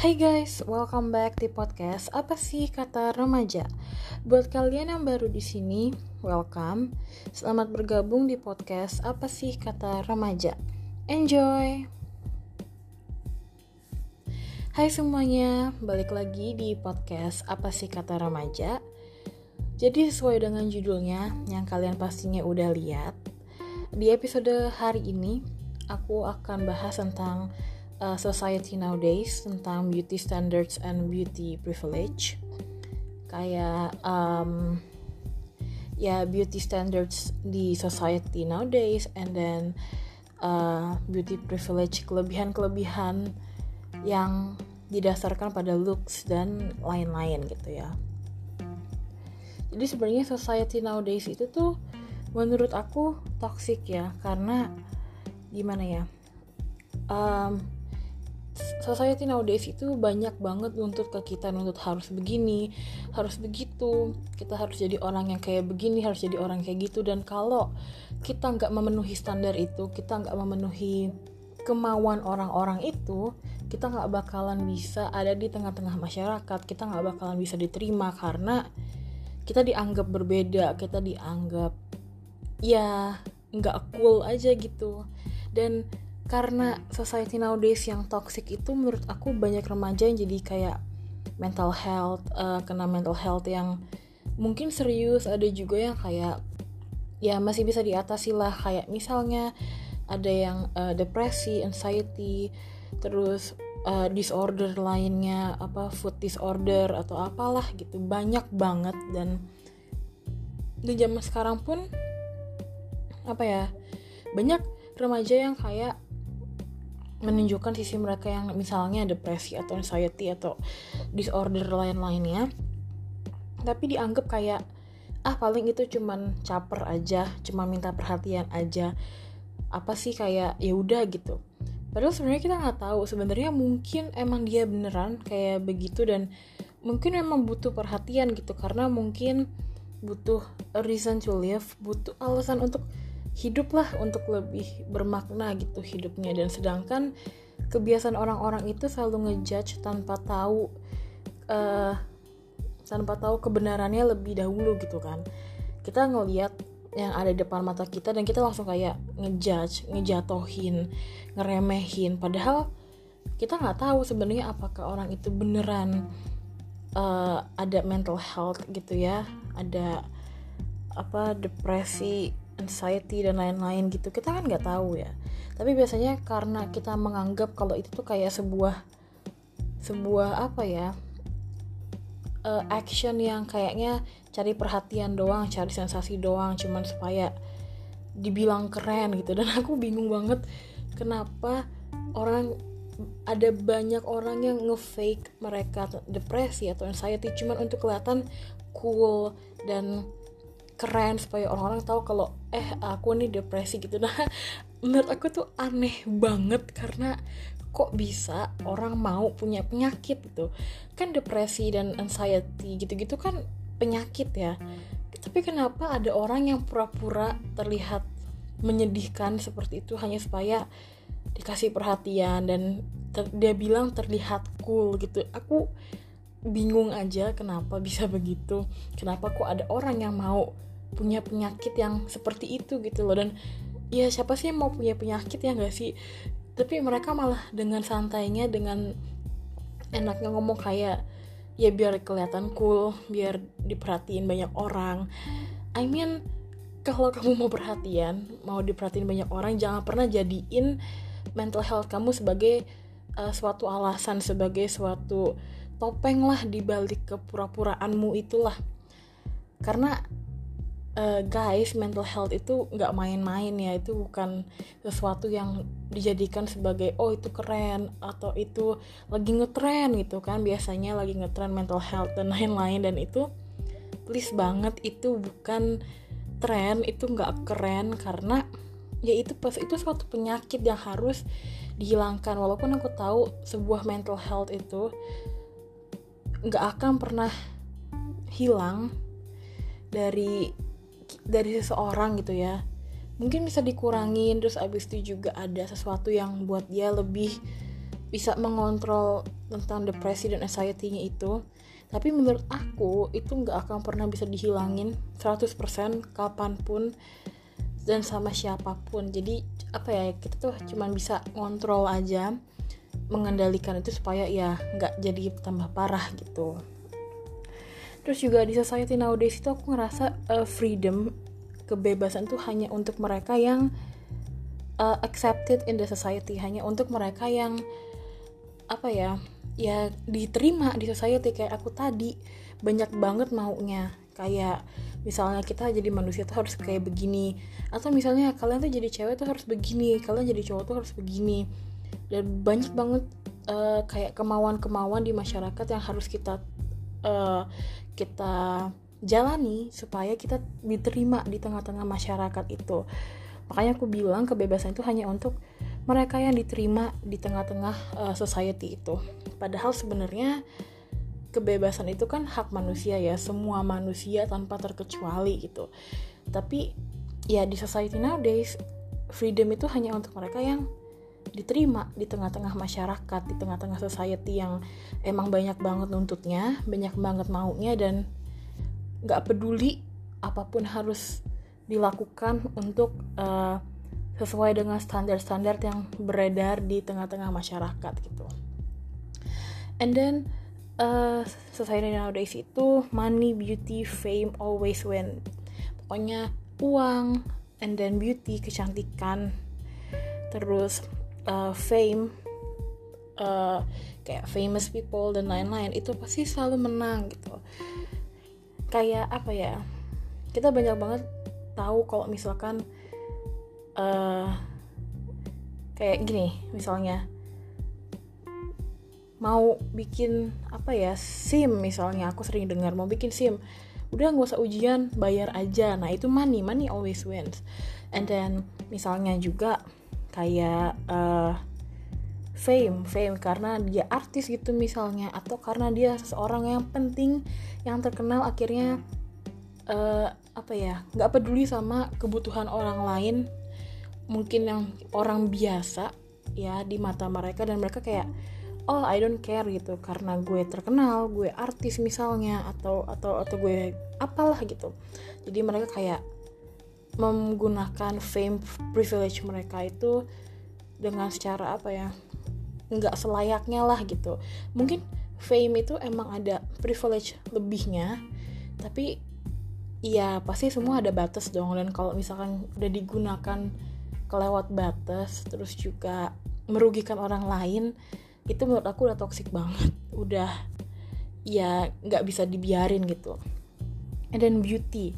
Hai guys, welcome back di podcast Apa sih kata remaja. Buat kalian yang baru di sini, welcome. Selamat bergabung di podcast Apa sih kata remaja. Enjoy. Hai semuanya, balik lagi di podcast Apa sih kata remaja. Jadi sesuai dengan judulnya yang kalian pastinya udah lihat, di episode hari ini aku akan bahas tentang society nowadays, tentang beauty standards and beauty privilege. Kayak beauty standards di society nowadays, and then beauty privilege, kelebihan-kelebihan yang didasarkan pada looks dan lain-lain gitu ya. Jadi sebenarnya society nowadays itu tuh menurut aku toxic ya, karena gimana ya, society nowadays itu banyak banget nuntut ke kita, nuntut harus begini, harus begitu, kita harus jadi orang yang kayak begini, harus jadi orang kayak gitu. Dan kalau kita nggak memenuhi standar itu, kita nggak memenuhi kemauan orang-orang itu, kita nggak bakalan bisa ada di tengah-tengah masyarakat, kita nggak bakalan bisa diterima karena kita dianggap berbeda, kita dianggap ya nggak cool aja gitu. Dan karena society nowadays yang toxic itu, menurut aku banyak remaja yang jadi kayak mental health, kena mental health yang mungkin serius. Ada juga yang kayak ya masih bisa diatasi lah, kayak misalnya ada yang depresi, anxiety, terus disorder lainnya, food disorder atau apalah gitu, banyak banget. Dan di zaman sekarang pun banyak remaja yang kayak menunjukkan sisi mereka yang misalnya depresi atau anxiety atau disorder lain-lainnya, tapi dianggap kayak paling itu cuman caper aja, cuma minta perhatian aja, apa sih, kayak ya udah gitu. Padahal sebenarnya kita nggak tahu, sebenarnya mungkin emang dia beneran kayak begitu dan mungkin emang butuh perhatian gitu, karena mungkin butuh a reason to live, butuh alasan untuk hiduplah, untuk lebih bermakna gitu hidupnya. Dan sedangkan kebiasaan orang-orang itu selalu ngejudge tanpa tahu kebenarannya lebih dahulu gitu kan. Kita ngelihat yang ada depan mata kita dan kita langsung kayak ngejudge, ngejatohin, ngeremehin, padahal kita nggak tahu sebenarnya apakah orang itu beneran ada mental health gitu ya, ada depresi, anxiety dan lain-lain gitu, kita kan nggak tahu ya. Tapi biasanya karena kita menganggap kalau itu tuh kayak sebuah action yang kayaknya cari perhatian doang, cari sensasi doang, cuman supaya dibilang keren gitu. Dan aku bingung banget kenapa ada banyak orang yang nge-fake mereka depresi atau anxiety cuman untuk kelihatan cool dan keren, supaya orang-orang tahu kalau aku nih depresi gitu. Nah, menurut aku tuh aneh banget karena kok bisa orang mau punya penyakit gitu. Kan depresi dan anxiety gitu-gitu kan penyakit ya. Tapi kenapa ada orang yang pura-pura terlihat menyedihkan seperti itu hanya supaya dikasih perhatian dan dia bilang terlihat cool gitu. Aku bingung aja kenapa bisa begitu. Kenapa kok ada orang yang mau punya penyakit yang seperti itu gitu loh. Dan ya siapa sih yang mau punya penyakit, ya gak sih? Tapi mereka malah dengan santainya, dengan enaknya ngomong kayak ya biar kelihatan cool, biar diperhatiin banyak orang. I mean, kalau kamu mau perhatian, mau diperhatiin banyak orang, jangan pernah jadiin mental health kamu sebagai suatu alasan, sebagai suatu topeng lah dibalik kepura-puraanmu itulah. Karena guys, mental health itu nggak main-main ya, itu bukan sesuatu yang dijadikan sebagai oh itu keren atau itu lagi ngetren gitu kan. Biasanya lagi ngetren mental health dan lain-lain, dan itu please banget, itu bukan tren, itu nggak keren, karena ya itu suatu penyakit yang harus dihilangkan. Walaupun aku tahu sebuah mental health itu nggak akan pernah hilang dari seseorang gitu ya, mungkin bisa dikurangin, terus abis itu juga ada sesuatu yang buat dia lebih bisa mengontrol tentang depresi dan anxiety-nya itu. Tapi menurut aku itu gak akan pernah bisa dihilangin 100% kapanpun dan sama siapapun. Jadi apa ya, kita tuh cuman bisa ngontrol aja, mengendalikan itu supaya ya gak jadi tambah parah gitu. Terus juga di society nowadays itu aku ngerasa freedom, kebebasan tuh hanya untuk mereka yang accepted in the society, hanya untuk mereka yang apa ya, ya diterima di society. Kayak aku tadi banyak banget maunya, kayak misalnya kita jadi manusia tuh harus kayak begini, atau misalnya kalian tuh jadi cewek tuh harus begini, kalian jadi cowok tuh harus begini. Dan banyak banget kayak kemauan-kemauan di masyarakat yang harus kita jalani supaya kita diterima di tengah-tengah masyarakat itu. Makanya aku bilang kebebasan itu hanya untuk mereka yang diterima di tengah-tengah society itu. Padahal sebenarnya kebebasan itu kan hak manusia ya, semua manusia tanpa terkecuali gitu. Tapi ya di society nowadays freedom itu hanya untuk mereka yang diterima di tengah-tengah masyarakat, di tengah-tengah society yang emang banyak banget nuntutnya, banyak banget maunya, dan gak peduli apapun harus dilakukan untuk sesuai dengan standar-standar yang beredar di tengah-tengah masyarakat gitu. And then society nowadays itu money, beauty, fame always win. Pokoknya uang, and then beauty, kecantikan, terus fame, kayak famous people dan lain-lain, itu pasti selalu menang gitu. Kayak apa ya, kita banyak banget tahu kalau misalkan kayak gini misalnya, mau bikin apa ya, SIM misalnya, aku sering dengar mau bikin SIM, udah gak usah ujian, bayar aja. Nah itu money always wins. And then misalnya juga kayak fame karena dia artis gitu misalnya, atau karena dia seseorang yang penting, yang terkenal, akhirnya apa ya, nggak peduli sama kebutuhan orang lain, mungkin yang orang biasa ya di mata mereka, dan mereka kayak oh I don't care gitu, karena gue terkenal, gue artis misalnya, atau gue apalah gitu. Jadi mereka kayak menggunakan fame privilege mereka itu dengan secara apa ya, nggak selayaknya lah gitu. Mungkin fame itu emang ada privilege lebihnya, tapi ya pasti semua ada batas dong. Dan kalau misalkan udah digunakan kelewat batas, terus juga merugikan orang lain, itu menurut aku udah toxic banget, udah ya nggak bisa dibiarin gitu. And then beauty,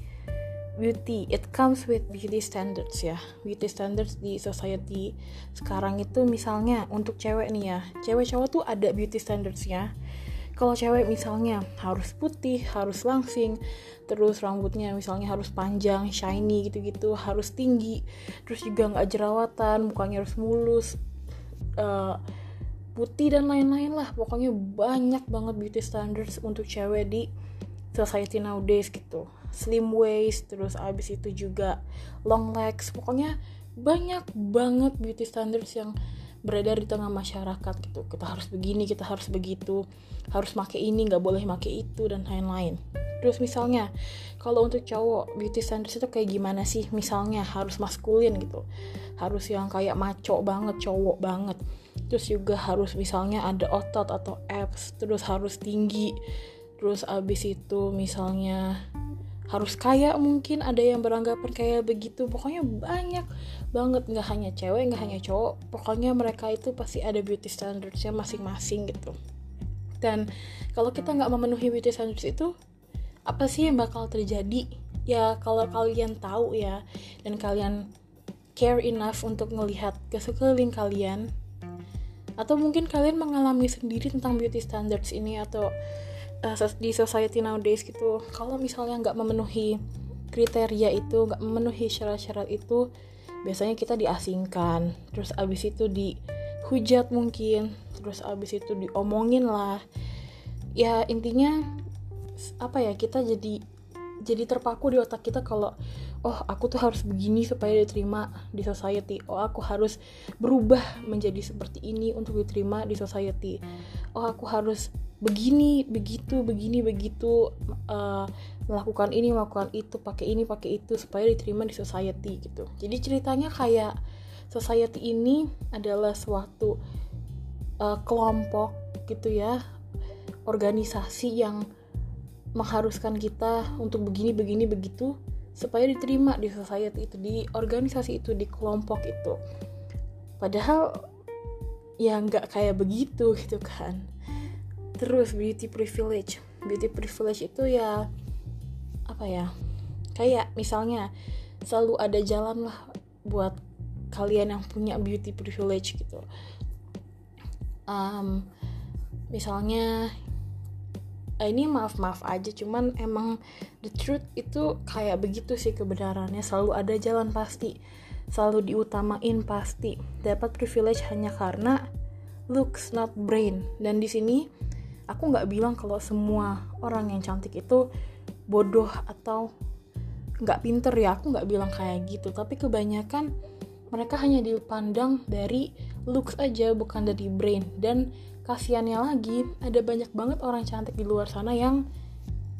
it comes with beauty standards ya. Beauty standards di society sekarang itu misalnya untuk cewek nih ya, cewek cowok tuh ada beauty standardsnya. Kalau cewek misalnya harus putih, harus langsing, terus rambutnya misalnya harus panjang, shiny gitu-gitu, harus tinggi, terus juga nggak jerawatan, mukanya harus mulus, putih dan lain-lain lah. Pokoknya banyak banget beauty standards untuk cewek di society nowadays gitu. Slim waist, terus abis itu juga long legs. Pokoknya banyak banget beauty standards yang beredar di tengah masyarakat gitu. Kita harus begini, kita harus begitu, harus make ini, gak boleh make itu, dan lain-lain. Terus misalnya kalau untuk cowok, beauty standards itu kayak gimana sih? Misalnya harus maskulin gitu, harus yang kayak maco banget, cowok banget. Terus juga harus misalnya ada otot atau abs, terus harus tinggi, terus abis itu misalnya harus kaya, mungkin ada yang beranggapan kayak begitu. Pokoknya banyak banget, nggak hanya cewek, nggak hanya cowok, pokoknya mereka itu pasti ada beauty standardsnya masing-masing gitu. Dan kalau kita nggak memenuhi beauty standards itu, apa sih yang bakal terjadi? Ya kalau kalian tahu ya, dan kalian care enough untuk ngelihat ke sekeliling kalian, atau mungkin kalian mengalami sendiri tentang beauty standards ini, atau di society nowadays gitu, kalau misalnya nggak memenuhi kriteria itu, nggak memenuhi syarat-syarat itu, biasanya kita diasingkan, terus abis itu dihujat mungkin, terus abis itu diomongin lah. Ya intinya apa ya, kita jadi jadi terpaku di otak kita kalau oh aku tuh harus begini supaya diterima di society, oh aku harus berubah menjadi seperti ini untuk diterima di society, oh aku harus begini begitu melakukan ini melakukan itu, pakai itu supaya diterima di society gitu. Jadi ceritanya kayak society ini adalah suatu kelompok gitu ya, organisasi yang mengharuskan kita untuk begini begitu supaya diterima di society itu, di organisasi itu, di kelompok itu. Padahal ya nggak kayak begitu gitu kan. Terus beauty privilege itu ya apa ya, kayak misalnya selalu ada jalan lah buat kalian yang punya beauty privilege gitu. Misalnya ini maaf aja, cuman emang the truth itu kayak begitu sih kebenarannya. Selalu ada jalan pasti, selalu diutamain pasti. Dapat privilege hanya karena looks not brain. Dan di sini aku nggak bilang kalau semua orang yang cantik itu bodoh atau nggak pinter ya. Aku nggak bilang kayak gitu. Tapi kebanyakan mereka hanya dipandang dari looks aja, bukan dari brain. Dan kasiannya lagi, ada banyak banget orang cantik di luar sana yang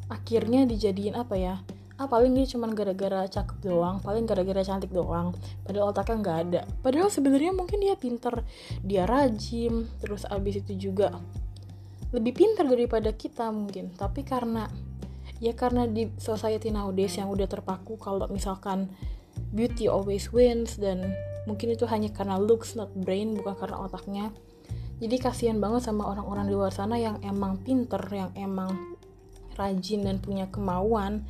akhirnya dijadiin apa ya, paling dia cuman gara-gara cakep doang, paling gara-gara cantik doang, padahal otaknya gak ada. Padahal sebenarnya mungkin dia pinter, dia rajin, terus abis itu juga lebih pinter daripada kita mungkin. Tapi karena ya karena di society nowadays yang udah terpaku kalau misalkan beauty always wins, dan mungkin itu hanya karena looks not brain, bukan karena otaknya. Jadi kasihan banget sama orang-orang di luar sana yang emang pinter, yang emang rajin dan punya kemauan,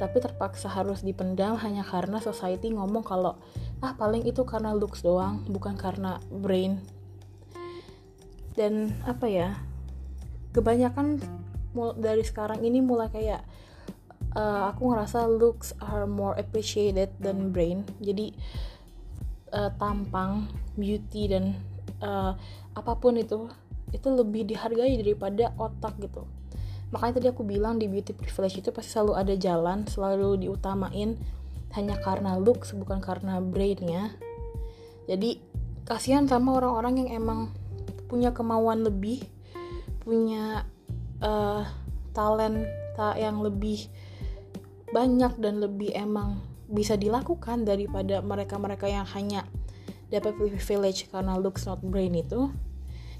tapi terpaksa harus dipendam hanya karena society ngomong kalau paling itu karena looks doang, bukan karena brain. Dan apa ya, kebanyakan dari sekarang ini mulai kayak aku ngerasa looks are more appreciated than brain. Jadi tampang, beauty, dan apapun itu lebih dihargai daripada otak gitu. Makanya tadi aku bilang di beauty privilege itu pasti selalu ada jalan, selalu diutamain hanya karena looks, bukan karena brainnya. Jadi kasihan sama orang-orang yang emang punya kemauan lebih, punya talenta yang lebih banyak dan lebih emang bisa dilakukan daripada mereka-mereka yang hanya dapat privilege karena looks not brain itu.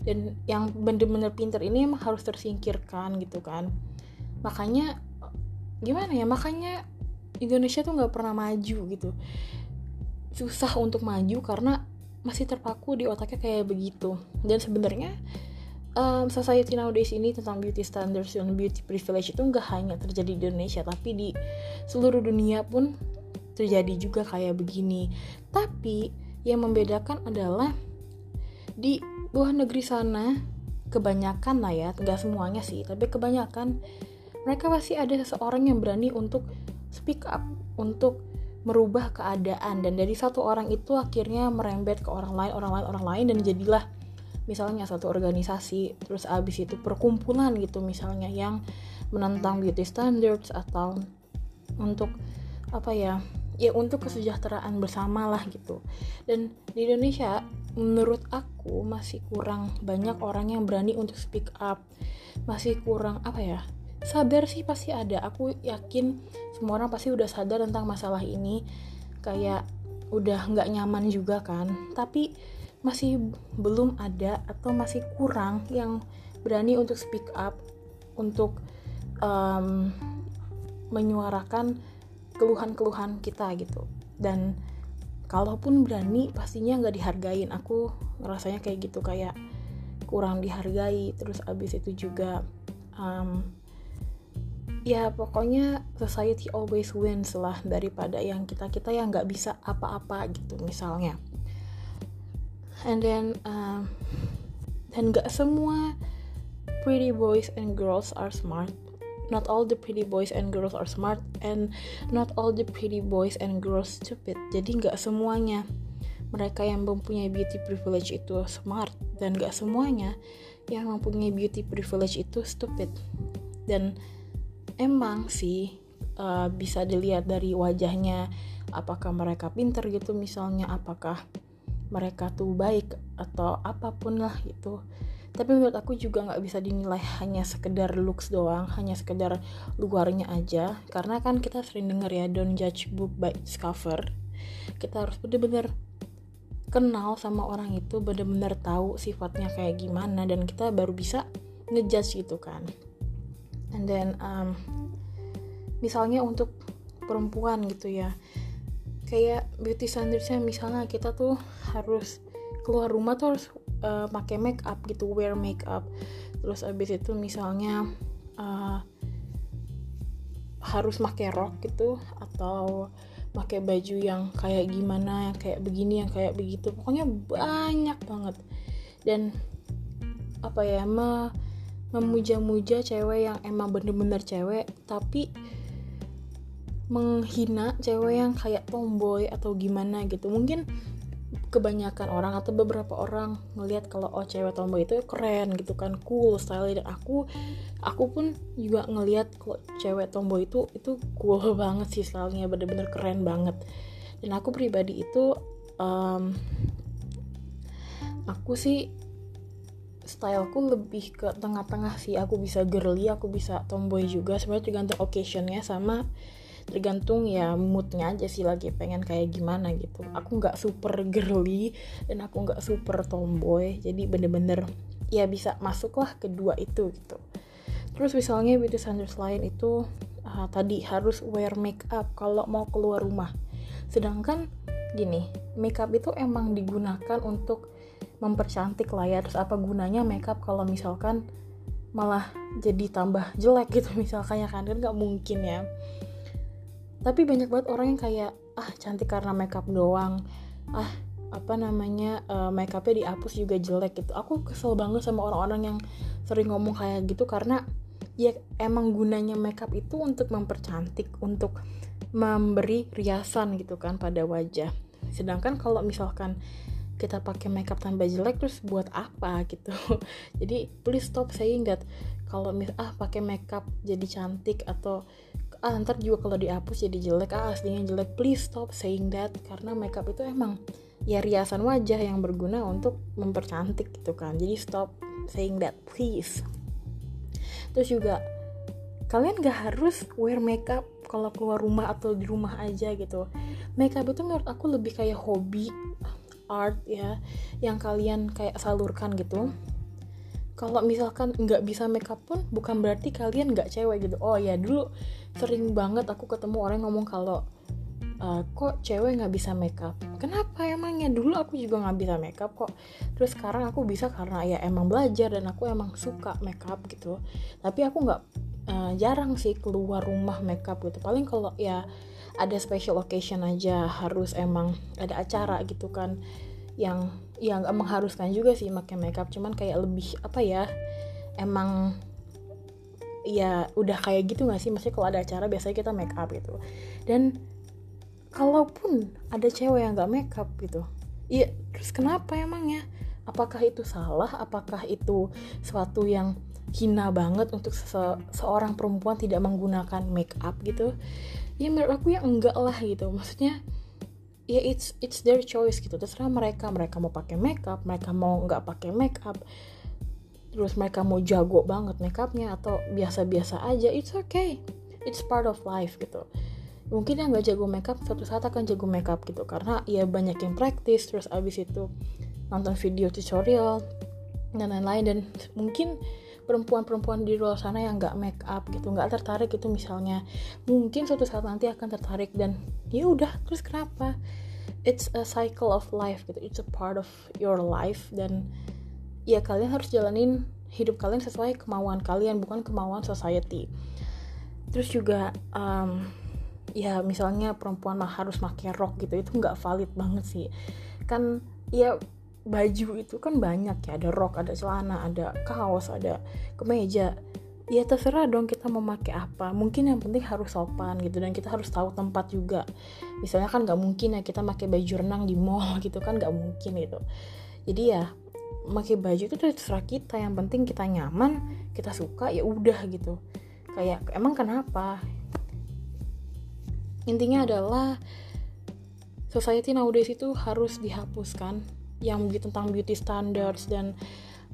Dan yang bener-bener pinter ini emang harus tersingkirkan gitu kan. Makanya gimana ya, makanya Indonesia tuh gak pernah maju gitu, susah untuk maju karena masih terpaku di otaknya kayak begitu. Dan sebenarnya society nowadays ini tentang beauty standards dan beauty privilege itu gak hanya terjadi di Indonesia, tapi di seluruh dunia pun terjadi juga kayak begini. Tapi yang membedakan adalah di luar negeri sana, kebanyakan lah ya, gak semuanya sih, tapi kebanyakan mereka pasti ada seseorang yang berani untuk speak up, untuk merubah keadaan. Dan dari satu orang itu akhirnya merembet ke orang lain, dan jadilah misalnya satu organisasi, terus abis itu perkumpulan gitu misalnya yang menentang beauty standards atau untuk apa ya, ya untuk kesejahteraan bersama lah gitu. Dan di Indonesia menurut aku masih kurang banyak orang yang berani untuk speak up, masih kurang apa ya, sabar sih pasti ada. Aku yakin semua orang pasti udah sadar tentang masalah ini, kayak udah nggak nyaman juga kan, tapi masih belum ada atau masih kurang yang berani untuk speak up, untuk menyuarakan keluhan-keluhan kita gitu. Dan kalaupun berani pastinya nggak dihargain. Aku ngerasanya kayak gitu, kayak kurang dihargai. Terus abis itu juga ya pokoknya society always wins lah daripada yang kita yang nggak bisa apa-apa gitu misalnya. And then dan gak semua pretty boys and girls are smart. Not all the pretty boys and girls are smart, and not all the pretty boys and girls stupid. Jadi gak semuanya mereka yang mempunyai beauty privilege itu smart, dan gak semuanya yang mempunyai beauty privilege itu stupid. Dan emang sih bisa dilihat dari wajahnya, apakah mereka pinter gitu misalnya, apakah mereka tuh baik atau apapun lah gitu. Tapi menurut aku juga gak bisa dinilai hanya sekedar looks doang, hanya sekedar luarnya aja. Karena kan kita sering denger ya, don't judge book by its cover. Kita harus bener-bener kenal sama orang itu, bener-bener tahu sifatnya kayak gimana, dan kita baru bisa ngejudge gitu kan. And then misalnya untuk perempuan gitu ya, kayak beauty standardsnya misalnya kita tuh harus keluar rumah tuh harus pakai make up gitu, wear make up. Terus abis itu misalnya harus pakai rok gitu, atau pakai baju yang kayak gimana, yang kayak begini, yang kayak begitu. Pokoknya banyak banget. Dan apa ya, memuja-muja cewek yang emang bener-bener cewek, tapi menghina cewek yang kayak tomboy atau gimana gitu. Mungkin kebanyakan orang atau beberapa orang ngelihat kalau oh cewek tomboy itu keren gitu kan, cool style. Dan aku pun juga ngelihat kalau cewek tomboy itu cool banget sih stylenya, bener-bener keren banget. Dan aku pribadi itu aku sih styleku lebih ke tengah-tengah sih. Aku bisa girly, aku bisa tomboy juga, sebenarnya tergantung occasionnya sama tergantung ya moodnya aja sih, lagi pengen kayak gimana gitu. Aku gak super girly dan aku gak super tomboy, jadi bener-bener ya bisa masuklah kedua itu gitu. Terus misalnya beauty standards lain itu tadi harus wear makeup kalau mau keluar rumah. Sedangkan gini, makeup itu emang digunakan untuk mempercantik lah ya. Terus apa gunanya makeup kalau misalkan malah jadi tambah jelek gitu misalkan ya kan gak mungkin ya. Tapi banyak banget orang yang kayak cantik karena makeup doang, makeupnya dihapus juga jelek gitu. Aku kesel banget sama orang-orang yang sering ngomong kayak gitu, karena ya emang gunanya makeup itu untuk mempercantik, untuk memberi riasan gitu kan pada wajah. Sedangkan kalau misalkan kita pakai makeup tambah jelek, terus buat apa gitu. Jadi please stop saying that kalau pakai makeup jadi cantik, atau ntar juga kalau dihapus jadi jelek, aslinya jelek. Please stop saying that, karena makeup itu emang ya riasan wajah yang berguna untuk mempercantik gitu kan. Jadi stop saying that please. Terus juga kalian gak harus wear makeup kalau keluar rumah atau di rumah aja gitu. Makeup itu menurut aku lebih kayak hobi, art ya, yang kalian kayak salurkan gitu. Kalau misalkan nggak bisa makeup pun bukan berarti kalian nggak cewek gitu. Oh ya, dulu sering banget aku ketemu orang ngomong kalau kok cewek nggak bisa makeup. Kenapa emangnya? Dulu aku juga nggak bisa makeup kok. Terus sekarang aku bisa karena ya emang belajar dan aku emang suka makeup gitu. Tapi aku nggak jarang sih keluar rumah makeup gitu. Paling kalau ya ada special occasion aja, harus emang ada acara gitu kan, yang gak mengharuskan juga sih pakai makeup, cuman kayak lebih apa ya, emang ya udah kayak gitu gak sih, maksudnya kalau ada acara biasanya kita make up gitu. Dan kalaupun ada cewek yang gak make up gitu ya, terus kenapa emangnya? Apakah itu salah? Apakah itu suatu yang hina banget untuk seorang perempuan tidak menggunakan make up gitu? Ya menurut aku ya enggak lah gitu. Maksudnya ya it's their choice gitu. Terserah mereka mau pakai make up, mereka mau enggak pakai make up. Terus mereka mau jago banget make up-nya atau biasa-biasa aja, it's okay. It's part of life gitu. Mungkin yang enggak jago make up suatu saat akan jago make up gitu, karena ya banyak yang praktis, terus abis itu nonton video tutorial dan lain-lain. Dan mungkin perempuan-perempuan di luar sana yang nggak make up gitu, nggak tertarik gitu misalnya, mungkin suatu saat nanti akan tertarik. Dan ya udah, terus kenapa? It's a cycle of life gitu, it's a part of your life. Dan ya kalian harus jalanin hidup kalian sesuai kemauan kalian, bukan kemauan society. Terus juga ya misalnya perempuan harus pakai rok gitu, itu nggak valid banget sih kan ya. Baju itu kan banyak ya, ada rok, ada celana, ada kaos, ada kemeja. Ya terserah dong kita mau pakai apa. Mungkin yang penting harus sopan gitu, dan kita harus tahu tempat juga. Misalnya kan nggak mungkin ya kita pakai baju renang di mall gitu kan, nggak mungkin gitu. Jadi ya pakai baju itu terserah kita. Yang penting kita nyaman, kita suka, ya udah gitu. Kayak emang kenapa? Intinya adalah society nowadays itu harus dihapuskan yang tentang beauty standards dan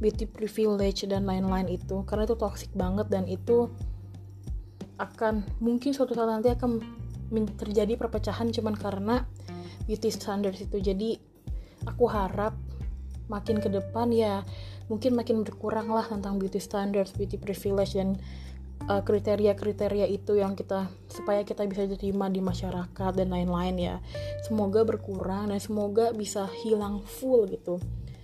beauty privilege dan lain-lain itu, karena itu toxic banget dan itu akan mungkin suatu saat nanti akan terjadi perpecahan cuman karena beauty standards itu. Jadi aku harap makin ke depan ya mungkin makin berkurang lah tentang beauty standards, beauty privilege dan kriteria-kriteria itu yang kita supaya kita bisa diterima di masyarakat dan lain-lain ya. Semoga berkurang dan semoga bisa hilang full gitu.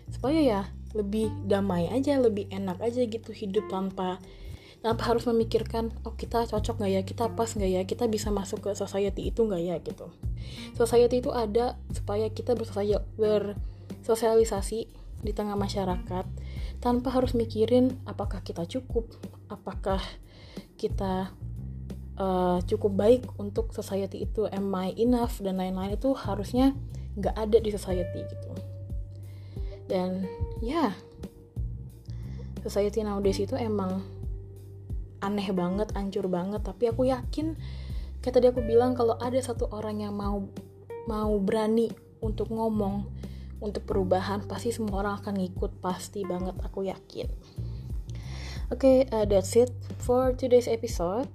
Supaya ya lebih damai aja, lebih enak aja gitu hidup tanpa harus memikirkan oh kita cocok nggak ya, kita pas nggak ya, kita bisa masuk ke society itu nggak ya gitu. Society itu ada supaya kita bersosialisasi di tengah masyarakat tanpa harus mikirin apakah kita cukup, apakah kita cukup baik untuk society itu, am I enough dan lain-lain itu harusnya nggak ada di society gitu. Dan ya society nowadays itu emang aneh banget, hancur banget, tapi aku yakin kayak tadi aku bilang kalau ada satu orang yang mau berani untuk ngomong untuk perubahan, pasti semua orang akan ngikut, pasti banget, aku yakin. Okay, that's it for today's episode.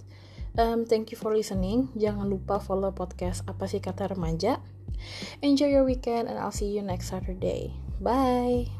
Thank you for listening. Jangan lupa follow podcast Apa Sih Kata Remaja. Enjoy your weekend and I'll see you next Saturday. Bye.